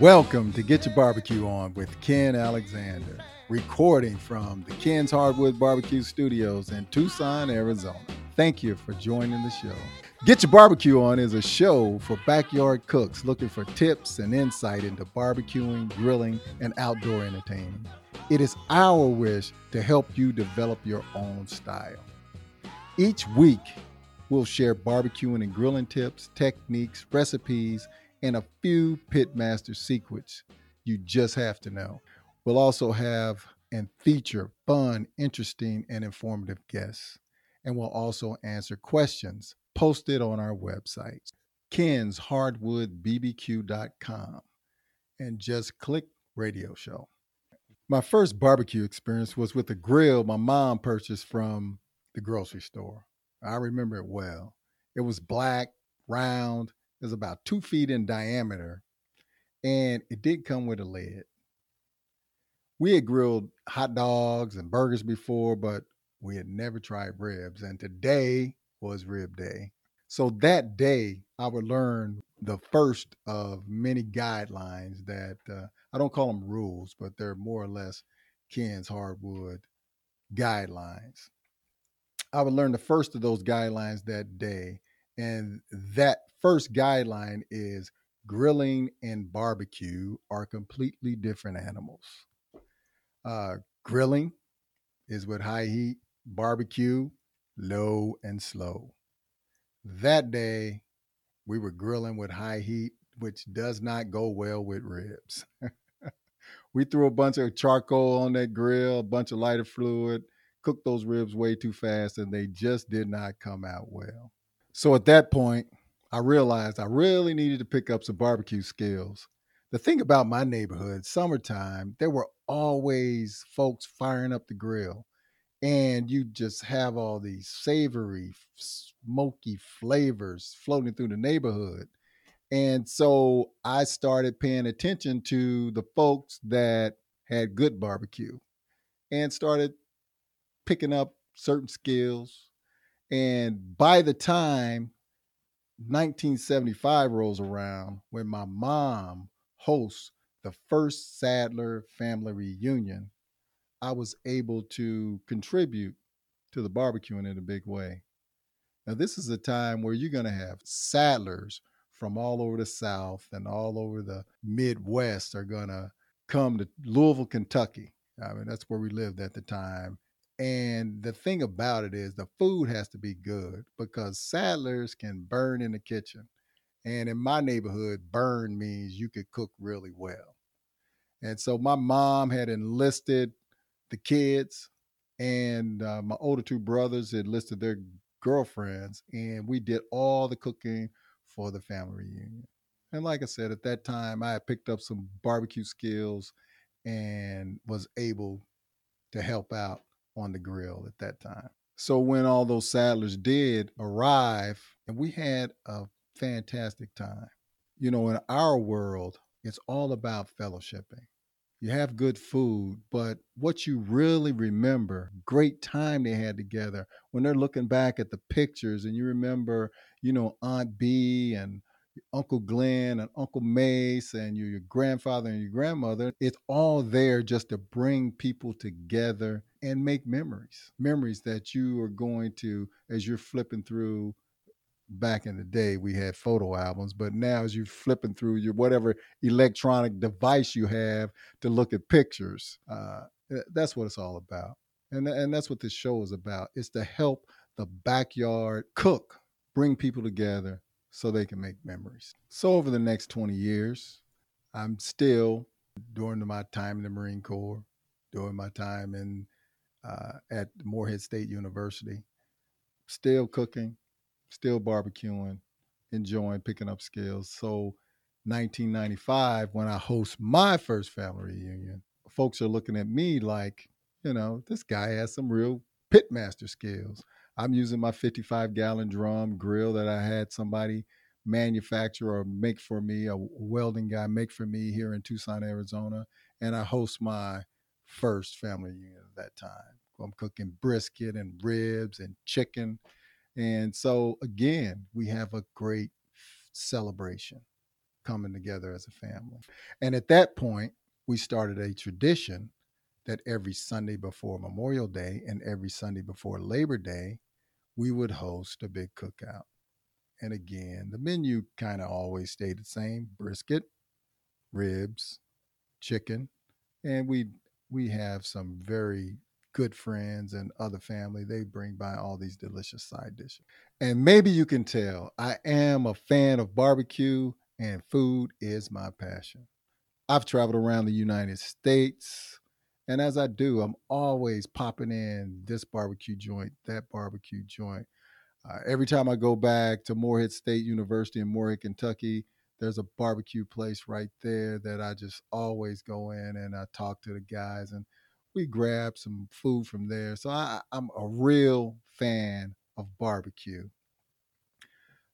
Welcome to Get Your Barbecue On with Ken Alexander, recording from the Ken's Hardwood Barbecue Studios in Tucson, Arizona. Thank you for joining the show. Get Your Barbecue On is a show for backyard cooks looking for tips and insight into barbecuing, grilling, and outdoor entertainment. It is our wish to help you develop your own style. Each week, we'll share barbecuing and grilling tips, techniques, recipes, and a few pitmaster secrets you just have to know. We'll also have and feature fun, interesting, and informative guests. And we'll also answer questions posted on our website, kenshardwoodbbq.com, and just click radio show. My first barbecue experience was with a grill my mom purchased from the grocery store. I remember it well. It was black, round. It was about 2 feet in diameter, and it did come with a lid. We had grilled hot dogs and burgers before, but we had never tried ribs, and today was rib day. So that day, I would learn the first of many guidelines that, I don't call them rules, but they're more or less Ken's Hardwood guidelines. I would learn the first of those guidelines that day, and that first guideline is grilling and barbecue are completely different animals. Grilling is with high heat, barbecue, low and slow. That day, we were grilling with high heat, which does not go well with ribs. We threw a bunch of charcoal on that grill, a bunch of lighter fluid, cooked those ribs way too fast, and they just did not come out well. So at that point, I realized I really needed to pick up some barbecue skills. The thing about my neighborhood, summertime, there were always folks firing up the grill, and you just have all these savory, smoky flavors floating through the neighborhood. And so I started paying attention to the folks that had good barbecue and started picking up certain skills. And by the time 1975 rolls around, when my mom hosts the first Sadler family reunion, I was able to contribute to the barbecuing in a big way. Now, this is a time where you're going to have Sadlers from all over the South and all over the Midwest are going to come to Louisville, Kentucky. I mean, that's where we lived at the time. And the thing about it is the food has to be good because Sadlers can burn in the kitchen. And in my neighborhood, burn means you could cook really well. And so my mom had enlisted the kids, and my older two brothers enlisted their girlfriends, and we did all the cooking for the family reunion. And like I said, at that time, I had picked up some barbecue skills and was able to help out on the grill at that time. So when all those Sadlers did arrive, and we had a fantastic time. You know, in our world, it's all about fellowshipping. You have good food, but what you really remember, great time they had together, when they're looking back at the pictures and you remember, you know, Aunt B and Uncle Glenn and Uncle Mace and your grandfather and your grandmother, it's all there just to bring people together and make memories, memories that you are going to, as you're flipping through. Back in the day, we had photo albums, but now as you're flipping through your whatever electronic device you have to look at pictures, that's what it's all about. And that's what this show is about. It's to help the backyard cook, bring people together so they can make memories. So over the next 20 years, I'm still, during my time in the Marine Corps, during my time in at Morehead State University, still cooking, still barbecuing, enjoying, picking up skills. So 1995, when I host my first family reunion, folks are looking at me like, you know, this guy has some real pitmaster skills. I'm using my 55-gallon drum grill that I had somebody manufacture or make for me, a welding guy make for me here in Tucson, Arizona. And I host my first family reunion at that time. I'm cooking brisket and ribs and chicken. And so, again, we have a great celebration. coming together as a family. And at that point, we started a tradition that every Sunday before Memorial Day and every Sunday before Labor Day, we would host a big cookout. And again, the menu kind of always stayed the same: brisket, ribs, chicken. And we have some very good friends and other family. They bring by all these delicious side dishes. And maybe you can tell, I am a fan of barbecue, and food is my passion. I've traveled around the United States, and as I do, I'm always popping in this barbecue joint, that barbecue joint. Every time I go back to Morehead State University in Morehead, Kentucky, there's a barbecue place right there that I just always go in, and I talk to the guys, and we grab some food from there. So I'm a real fan of barbecue.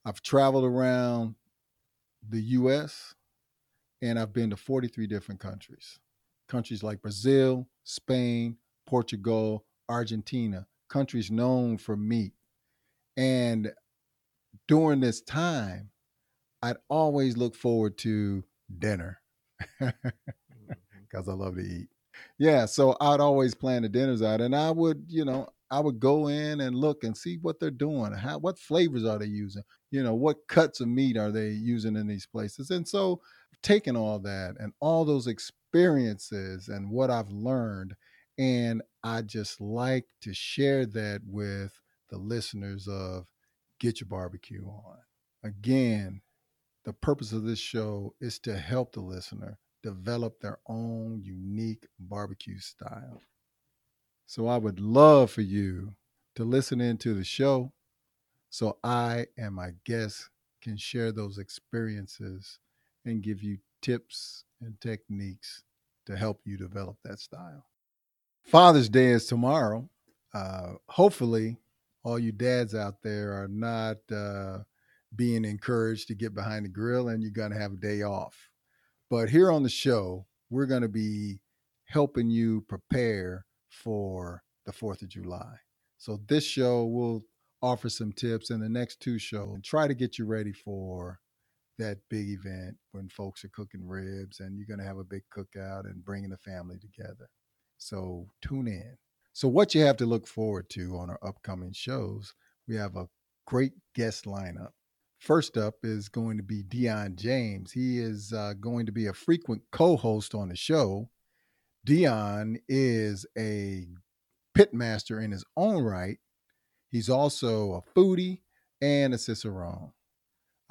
I've traveled around the U.S., and I've been to 43 different countries like Brazil, Spain, Portugal, Argentina, countries known for meat. And during this time, I'd always look forward to dinner because I love to eat. Yeah, so I'd always plan the dinners out, and I would go in and look and see what they're doing, what flavors are they using, what cuts of meat are they using in these places. And so taking all that and all those experiences and what I've learned, and I just like to share that with the listeners of Get Your Barbecue On. Again, the purpose of this show is to help the listener develop their own unique barbecue style. So I would love for you to listen into the show so I and my guests can share those experiences and give you tips and techniques to help you develop that style. Father's Day is tomorrow. Hopefully, all you dads out there are not being encouraged to get behind the grill, and you're going to have a day off. But here on the show, we're going to be helping you prepare for the 4th of July. So this show will offer some tips, and the next two shows try to get you ready for that big event when folks are cooking ribs and you're going to have a big cookout and bringing the family together. So tune in. So what you have to look forward to on our upcoming shows, we have a great guest lineup. First up is going to be Dion James. He is going to be a frequent co-host on the show. Dion is a pitmaster in his own right. He's also a foodie and a cicerone.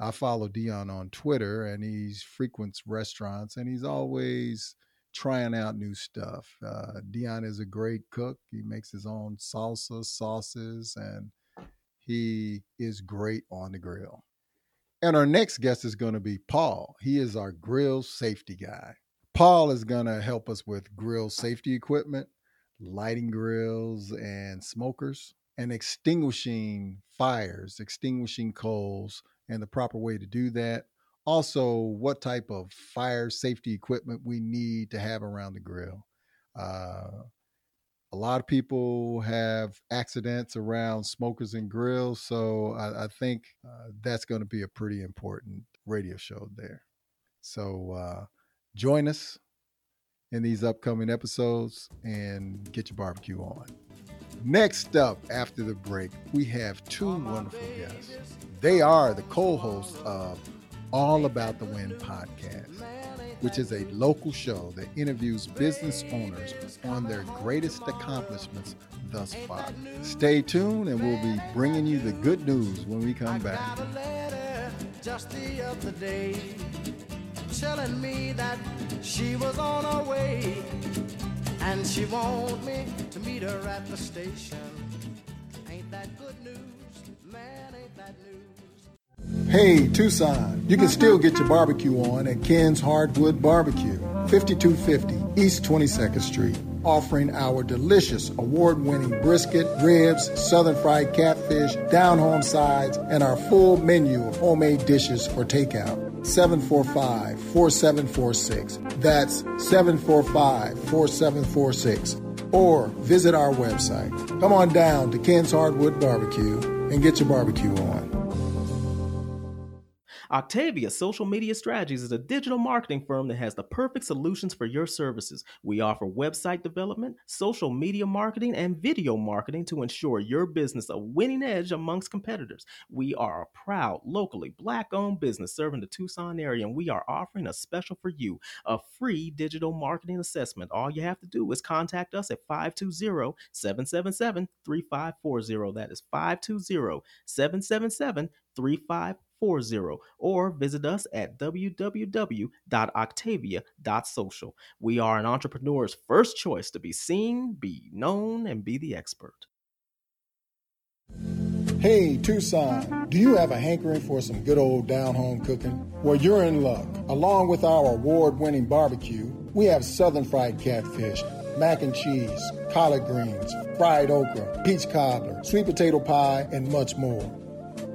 I follow Dion on Twitter, and he frequents restaurants, and he's always trying out new stuff. Dion is a great cook. He makes his own sauces, and he is great on the grill. And our next guest is going to be Paul. He is our grill safety guy. Paul is going to help us with grill safety equipment, lighting grills and smokers, and extinguishing fires, extinguishing coals, and the proper way to do that. Also, what type of fire safety equipment we need to have around the grill. A lot of people have accidents around smokers and grills, so I think that's going to be a pretty important radio show there. So join us in these upcoming episodes and get your barbecue on. Next up, after the break, we have two wonderful guests. They are the co-hosts of All About the Wind podcast, which is a local show that interviews business owners on their greatest accomplishments thus far. Stay tuned, and we'll be bringing you the good news when we come back. I got a letter just the other day telling me that she was on her way, and she wanted me to meet her at the station. Ain't that good news? Man, ain't that news? Hey, Tucson, you can still get your barbecue on at Ken's Hardwood Barbecue, 5250 East 22nd Street, offering our delicious award-winning brisket, ribs, southern fried catfish, down-home sides, and our full menu of homemade dishes for takeout. 745-4746. That's 745-4746. Or visit our website. Come on down to Ken's Hardwood Barbecue and get your barbecue on. Octavia Social Media Strategies is a digital marketing firm that has the perfect solutions for your services. We offer website development, social media marketing, and video marketing to ensure your business a winning edge amongst competitors. We are a proud, locally Black-owned business serving the Tucson area, and we are offering a special for you, a free digital marketing assessment. All you have to do is contact us at 520-777-3540. That is 520-777-3540, or visit us at www.octavia.social. We are an entrepreneur's first choice to be seen, be known, and be the expert. Hey, Tucson, do you have a hankering for some good old down-home cooking? Well, you're in luck. Along with our award-winning barbecue, we have southern fried catfish, mac and cheese, collard greens, fried okra, peach cobbler, sweet potato pie, and much more.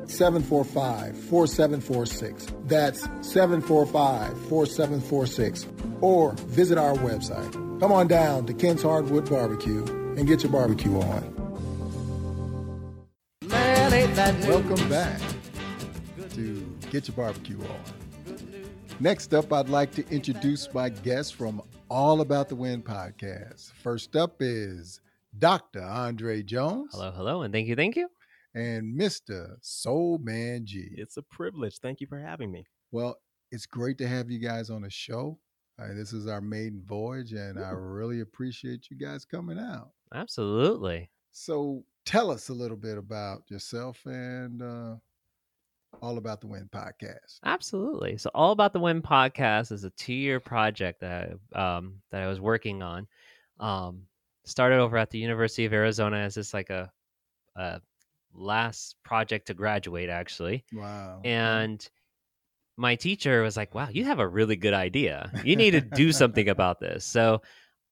745-4746. That's 745-4746. Or visit our website. Come on down to Ken's Hardwood Barbecue and get your barbecue on. Welcome back to Get Your Barbecue On. Next up, I'd like to introduce my guest from All About the Wind podcast. First up is Dr. Andre Jones. Hello, hello, and thank you, thank you. And Mr. Soulman G. It's a privilege. Thank you for having me. Well, it's great to have you guys on the show. This is our maiden voyage, and I really appreciate you guys coming out. Absolutely. So tell us a little bit about yourself and All About the Wind podcast. Absolutely. So All About the Wind podcast is a 2-year project that I was working on. Started over at the University of Arizona as just like a last project to graduate, actually. Wow. And my teacher was like, wow, you have a really good idea. You need to do something about this. So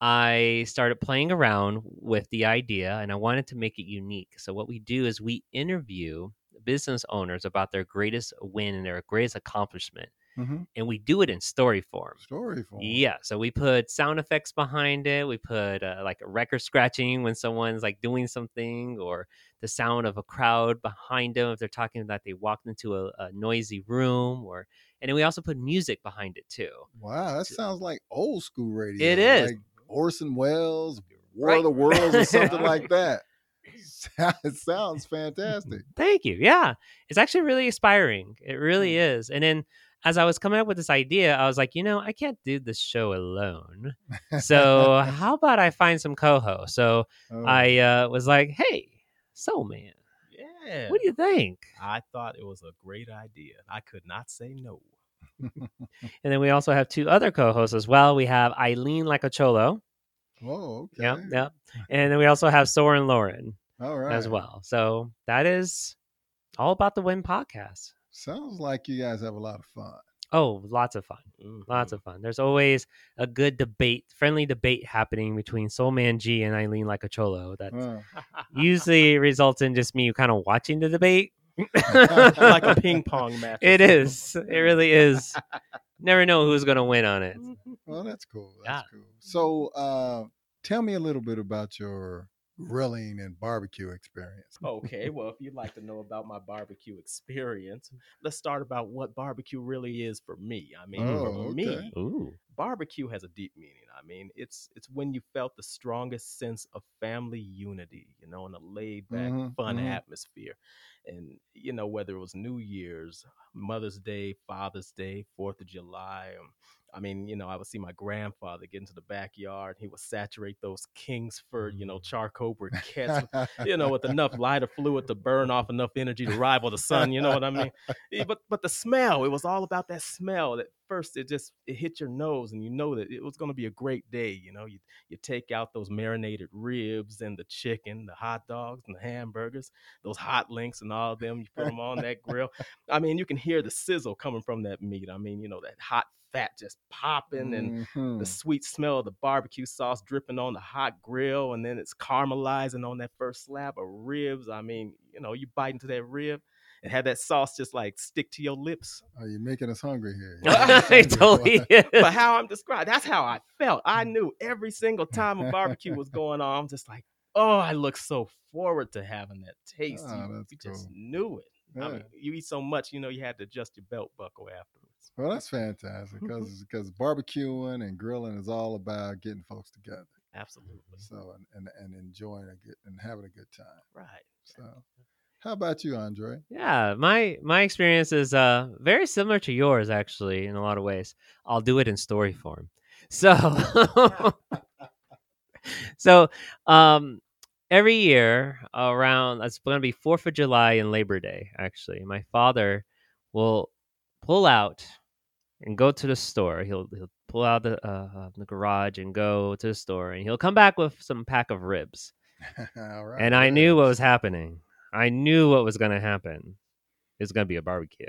I started playing around with the idea, and I wanted to make it unique. So what we do is we interview business owners about their greatest win and their greatest accomplishment. Mm-hmm. And we do it in story form. Story form. Yeah. So we put sound effects behind it. We put like a record scratching when someone's like doing something, or the sound of a crowd behind them if they're talking that they walked into a noisy room, or, and then we also put music behind it too. Wow. That sounds like old school radio. It is. Like Orson Welles, War of the Worlds, or something like that. It sounds fantastic. Thank you. Yeah. It's actually really inspiring. It really is. And then as I was coming up with this idea, I was like, you know, I can't do this show alone. So how about I find some co-hosts? So I was like, hey, Soulman. Yeah. What do you think? I thought it was a great idea. I could not say no. And then we also have 2 other co-hosts as well. We have Eileen Lacocciolo. Oh, okay. Yep. And then we also have Soren Lauren. All right. As well. So that is All About the Wind podcast. Sounds like you guys have a lot of fun. Oh, lots of fun. Mm-hmm. Lots of fun. There's always a good debate, friendly debate happening between Soulman G and Eileen Lacocciolo. That usually results in just me kind of watching the debate. Like a ping pong match. It is. It really is. Never know who's going to win on it. Well, that's cool. That's cool. So tell me a little bit about your grilling and barbecue experience. Okay, well, if you'd like to know about my barbecue experience, let's start about what barbecue really is for me. I mean, me, barbecue has a deep meaning. I mean, it's when you felt the strongest sense of family unity, you know, in a laid back, fun atmosphere. And, you know, whether it was New Year's, Mother's Day, Father's Day, 4th of July, I mean, you know, I would see my grandfather get into the backyard. He would saturate those Kingsford, you know, charcoal briquettes, you know, with enough lighter fluid to burn off enough energy to rival the sun. You know what I mean? But the smell, it was all about that smell. At first, it hit your nose, and you know that it was going to be a great day. You know, you take out those marinated ribs and the chicken, the hot dogs and the hamburgers, those hot links and all of them. You put them on that grill. I mean, you can hear the sizzle coming from that meat. I mean, you know, that hot fat just popping, and the sweet smell of the barbecue sauce dripping on the hot grill, and then it's caramelizing on that first slab of ribs. I mean, you know, you bite into that rib and have that sauce just like stick to your lips. Oh, you're making us hungry here. It totally is. But how I'm described, that's how I felt. I knew every single time a barbecue was going on, I'm just like, oh, I look so forward to having that taste. You just knew it. Yeah. I mean, you eat so much, you know, you had to adjust your belt buckle afterwards. Well, that's fantastic because barbecuing and grilling is all about getting folks together. Absolutely. So and enjoying and having a good time. Right. So how about you, Andre? Yeah, my experience is very similar to yours, actually, in a lot of ways. I'll do it in story form. So every year around, it's going to be 4th of July and Labor Day, actually. My father will pull out and go to the store. He'll pull out the garage and go to the store, and he'll come back with some pack of ribs. All right. And I knew what was happening. I knew what was going to happen. It was going to be a barbecue.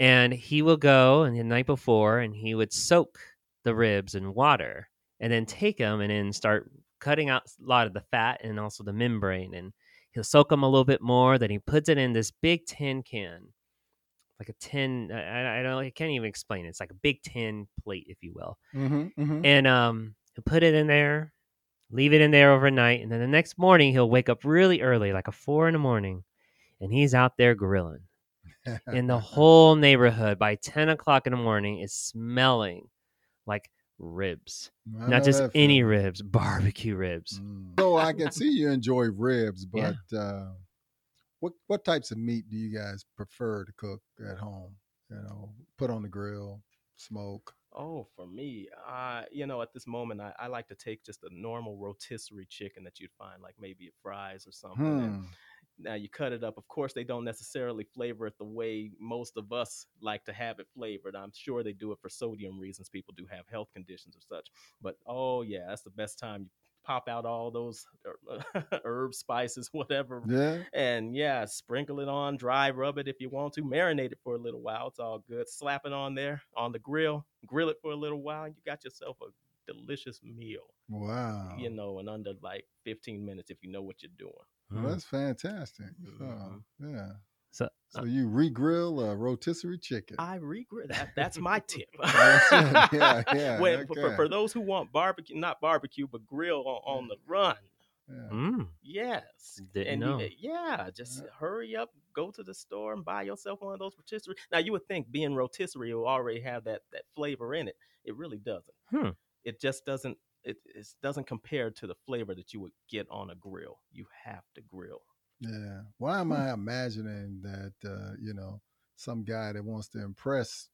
And he will go and the night before, and he would soak the ribs in water and then take them and then start cutting out a lot of the fat and also the membrane, and he'll soak them a little bit more. Then he puts it in this big tin can, like a tin. I can't even explain it. It's like a big tin plate, if you will. Mm-hmm, mm-hmm. And he'll put it in there, leave it in there overnight. And then the next morning he'll wake up really early, like 4 a.m. And he's out there grilling in the whole neighborhood. By 10 o'clock in the morning is smelling like ribs, not just any ribs, barbecue ribs. So I can see you enjoy ribs, but yeah. What types of meat do you guys prefer to cook at home? You know, put on the grill, smoke. Oh, for me, at this moment, I like to take just a normal rotisserie chicken that you'd find, like maybe at Fry's or something. And now you cut it up. Of course, they don't necessarily flavor it the way most of us like to have it flavored. I'm sure they do it for sodium reasons. People do have health conditions or such. But, oh, yeah, that's the best time. You pop out all those herbs, spices, whatever. Yeah. And, yeah, sprinkle it on, dry rub it if you want to. Marinate it for a little while. It's all good. Slap it on there on the grill. Grill it for a little while. You got yourself a delicious meal. Wow. You know, in under like 15 minutes if you know what you're doing. Well, that's fantastic. Mm-hmm. Yeah. So you regrill a rotisserie chicken. I regrill that. That's my tip. Yeah. When, for those who want barbecue, not barbecue, but grill on the run. Yeah. Yes. Didn't know. Hurry up, go to the store and buy yourself one of those rotisserie. Now you would think being rotisserie will already have that flavor in it. It really doesn't. It just doesn't. It doesn't compare to the flavor that you would get on a grill. You have to grill. Yeah. Why am I imagining that, some guy that wants to impress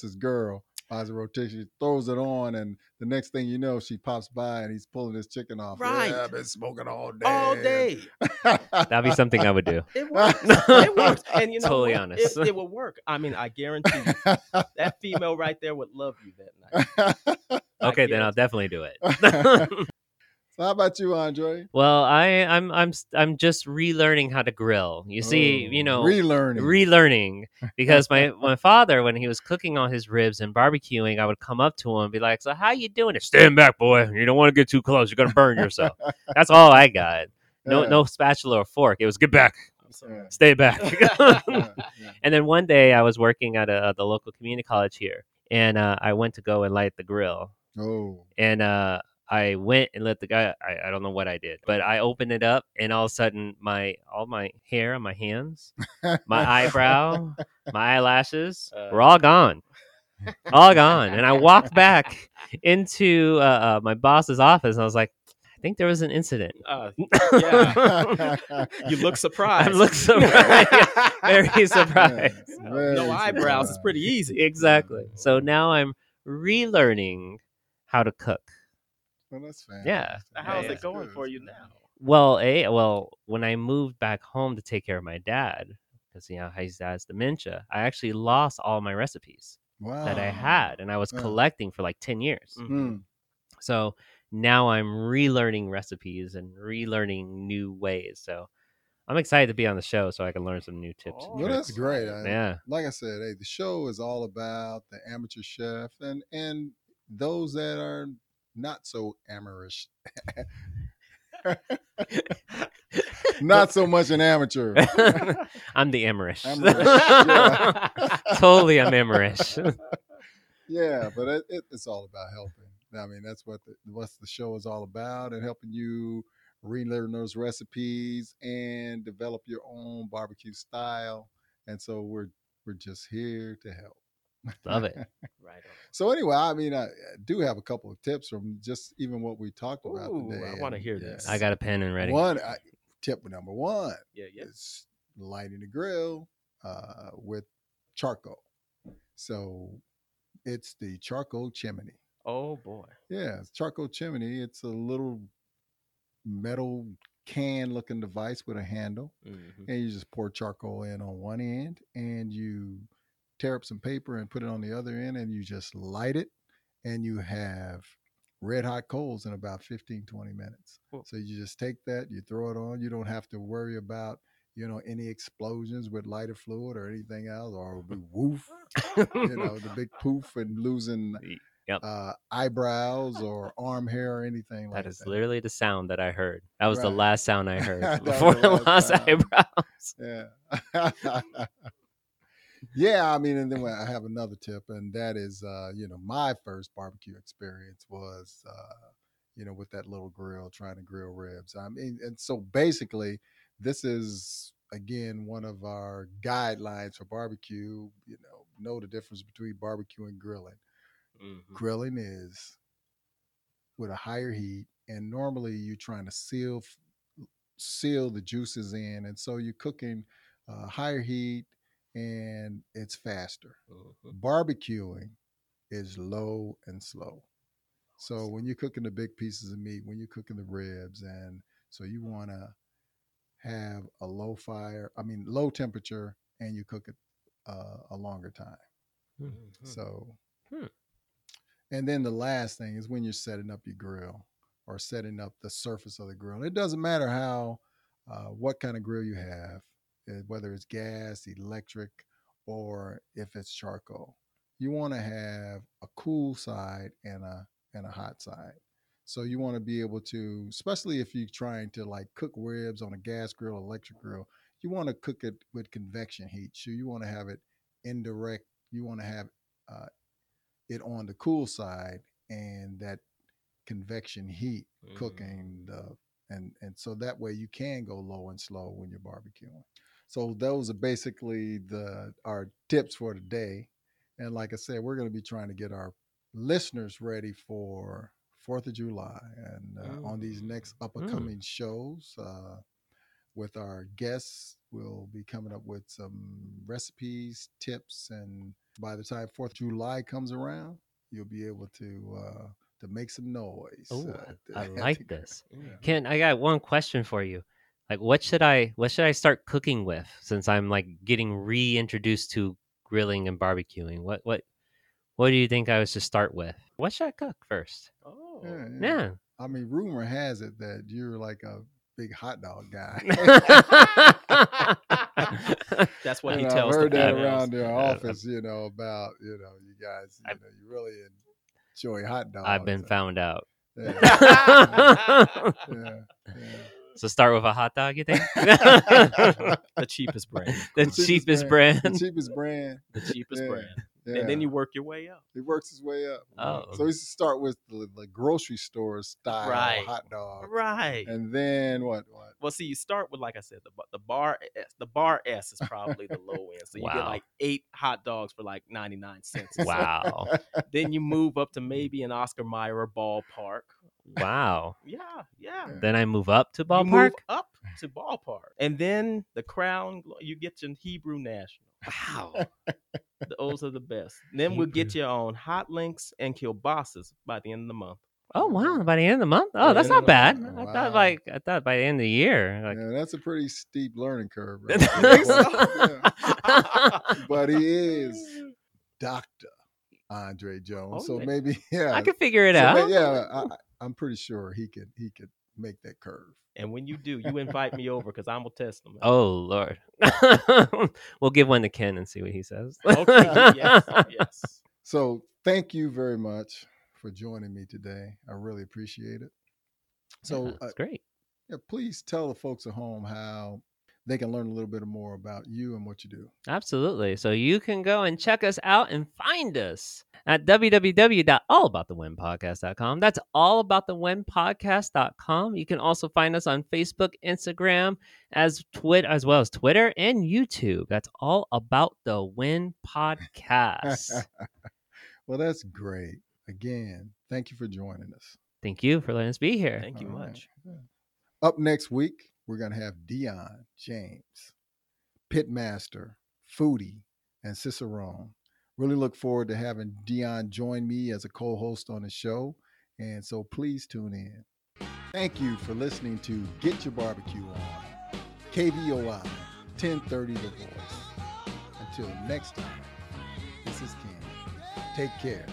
his girl buys a rotisserie, throws it on, and the next thing you know, she pops by and he's pulling his chicken off. Right. Yeah, I've been smoking all day. That'd be something I would do. It works. And totally honest. It will work. I mean, I guarantee you, that female right there would love you that night. Okay, then I'll definitely do it. So how about you, Andre? Well, I'm just relearning how to grill. You see, relearning because my father, when he was cooking all his ribs and barbecuing, I would come up to him and be like, "So how you doing it? Stand back, boy. You don't want to get too close. You're gonna burn yourself." That's all I got. No spatula or fork. It was get back. Stay back. And then one day I was working at the local community college here, and I went to go and light the grill. Oh. And I went and let the guy, I don't know what I did, but I opened it up and all of a sudden all my hair on my hands, my eyebrow, my eyelashes were all gone. All gone. And I walked back into my boss's office and I was like, I think there was an incident. Yeah. You look surprised. I look surprised. Very surprised. No eyebrows. It's pretty easy. Exactly. So now I'm relearning how to cook. Well, that's fantastic. Yeah. How's it going for you now? Well, when I moved back home to take care of my dad, because his dad's dementia, I actually lost all my recipes that I had, and I was collecting for like 10 years. Mm-hmm. So now I'm relearning recipes and relearning new ways. So I'm excited to be on the show so I can learn some new tips. Well, that's great. Like I said, the show is all about the amateur chef and those that are not so amateurish, not so much an amateur. I'm the amateurish. Yeah. Totally, I'm amateurish. Yeah, but it's all about helping. I mean, that's what the show is all about, and helping you relearn those recipes and develop your own barbecue style. And so we're just here to help. Love it. Right on. So anyway, I mean, I do have a couple of tips from just even what we talked about today. I want to hear this. I got a pen and ready. Tip number one is lighting the grill with charcoal. So it's the charcoal chimney. Oh, boy. Yeah, it's charcoal chimney. It's a little metal can-looking device with a handle, and you just pour charcoal in on one end, and you tear up some paper and put it on the other end, and you just light it, and you have red-hot coals in about 15, 20 minutes. Cool. So you just take that, you throw it on. You don't have to worry about, you know, any explosions with lighter fluid or anything else, or woof, you know, the big poof and losing... Yep. Eyebrows or arm hair or anything like that. That is literally the sound that I heard. That was the last sound I heard before the last eyebrows. Yeah. Yeah. I mean, and then I have another tip, and that is, you know, my first barbecue experience was, you know, with that little grill, trying to grill ribs. I mean, and so basically this is, again, one of our guidelines for barbecue. You know the difference between barbecue and grilling. Grilling is with a higher heat, and normally you're trying to seal the juices in, and so you're cooking higher heat, and it's faster. Barbecuing is low and slow. So when you're cooking the big pieces of meat, when you're cooking the ribs, and so you want to have a low temperature, and you cook it a longer time. And then the last thing is when you're setting up your grill or setting up the surface of the grill. It doesn't matter how, what kind of grill you have, whether it's gas, electric, or if it's charcoal. You want to have a cool side and a hot side. So you want to be able to, especially if you're trying to like cook ribs on a gas grill, electric grill, you want to cook it with convection heat. So you want to have it indirect. You want to have it on the cool side, and that convection heat cooking and so that way you can go low and slow when you're barbecuing. So those are basically our tips for today. And like I said, we're going to be trying to get our listeners ready for 4th of July and on these next upcoming shows with our guests. We'll be coming up with some recipes, tips, and by the time 4th of July comes around, you'll be able to make some noise. Oh, I like this. Yeah. Ken, I got one question for you. Like, what should I start cooking with, since I'm like getting reintroduced to grilling and barbecuing? What do you think I was to start with? What should I cook first? Oh, yeah. I mean, rumor has it that you're like a big hot dog guy. That's what he tells. I've heard that around their office, you know, about, you know, you guys, you know, you really enjoy hot dogs. I've been found out. Yeah. So start with a hot dog, you think? The cheapest brand. The cheapest brand. Yeah. And then you work your way up. It works its way up. Oh. So we start with the grocery store style hot dog. Right. And then what? Well, see, you start with, like I said, the Bar S. The Bar S is probably the low end. So you get like 8 hot dogs for like 99 cents. Wow. Then you move up to maybe an Oscar Mayer ballpark. Wow. Yeah. Then I move up to ballpark? And then the crown, you get your Hebrew National. Wow. Those are the best. And then we'll get your own hot links and kielbasa's by the end of the month. Oh, wow. By the end of the month? Oh, that's not bad. Wow. I thought by the end of the year. Like... Yeah, that's a pretty steep learning curve. Right? But he is Dr. Andre Jones. Oh, so maybe, I could figure it out. Maybe, I'm pretty sure he could make that curve. And when you do, you invite me over, because I'm going to test them. Oh, Lord. We'll give one to Ken and see what he says. Okay, yes. So thank you very much for joining me today. I really appreciate it. So that's great. Yeah, please tell the folks at home how they can learn a little bit more about you and what you do. Absolutely. So you can go and check us out and find us at www.allaboutthewindpodcast.com. That's allaboutthewindpodcast.com. You can also find us on Facebook, Instagram, as well as Twitter and YouTube. That's All About the Wind Podcast. Well, that's great. Again, thank you for joining us. Thank you for letting us be here. Thank you much. Yeah. Up next week, we're going to have Dion James, Pitmaster, Foodie, and Cicerone. Really look forward to having Dion join me as a co-host on the show. And so please tune in. Thank you for listening to Get Your Barbecue On, KVOI, 1030 The Voice. Until next time, this is Ken. Take care.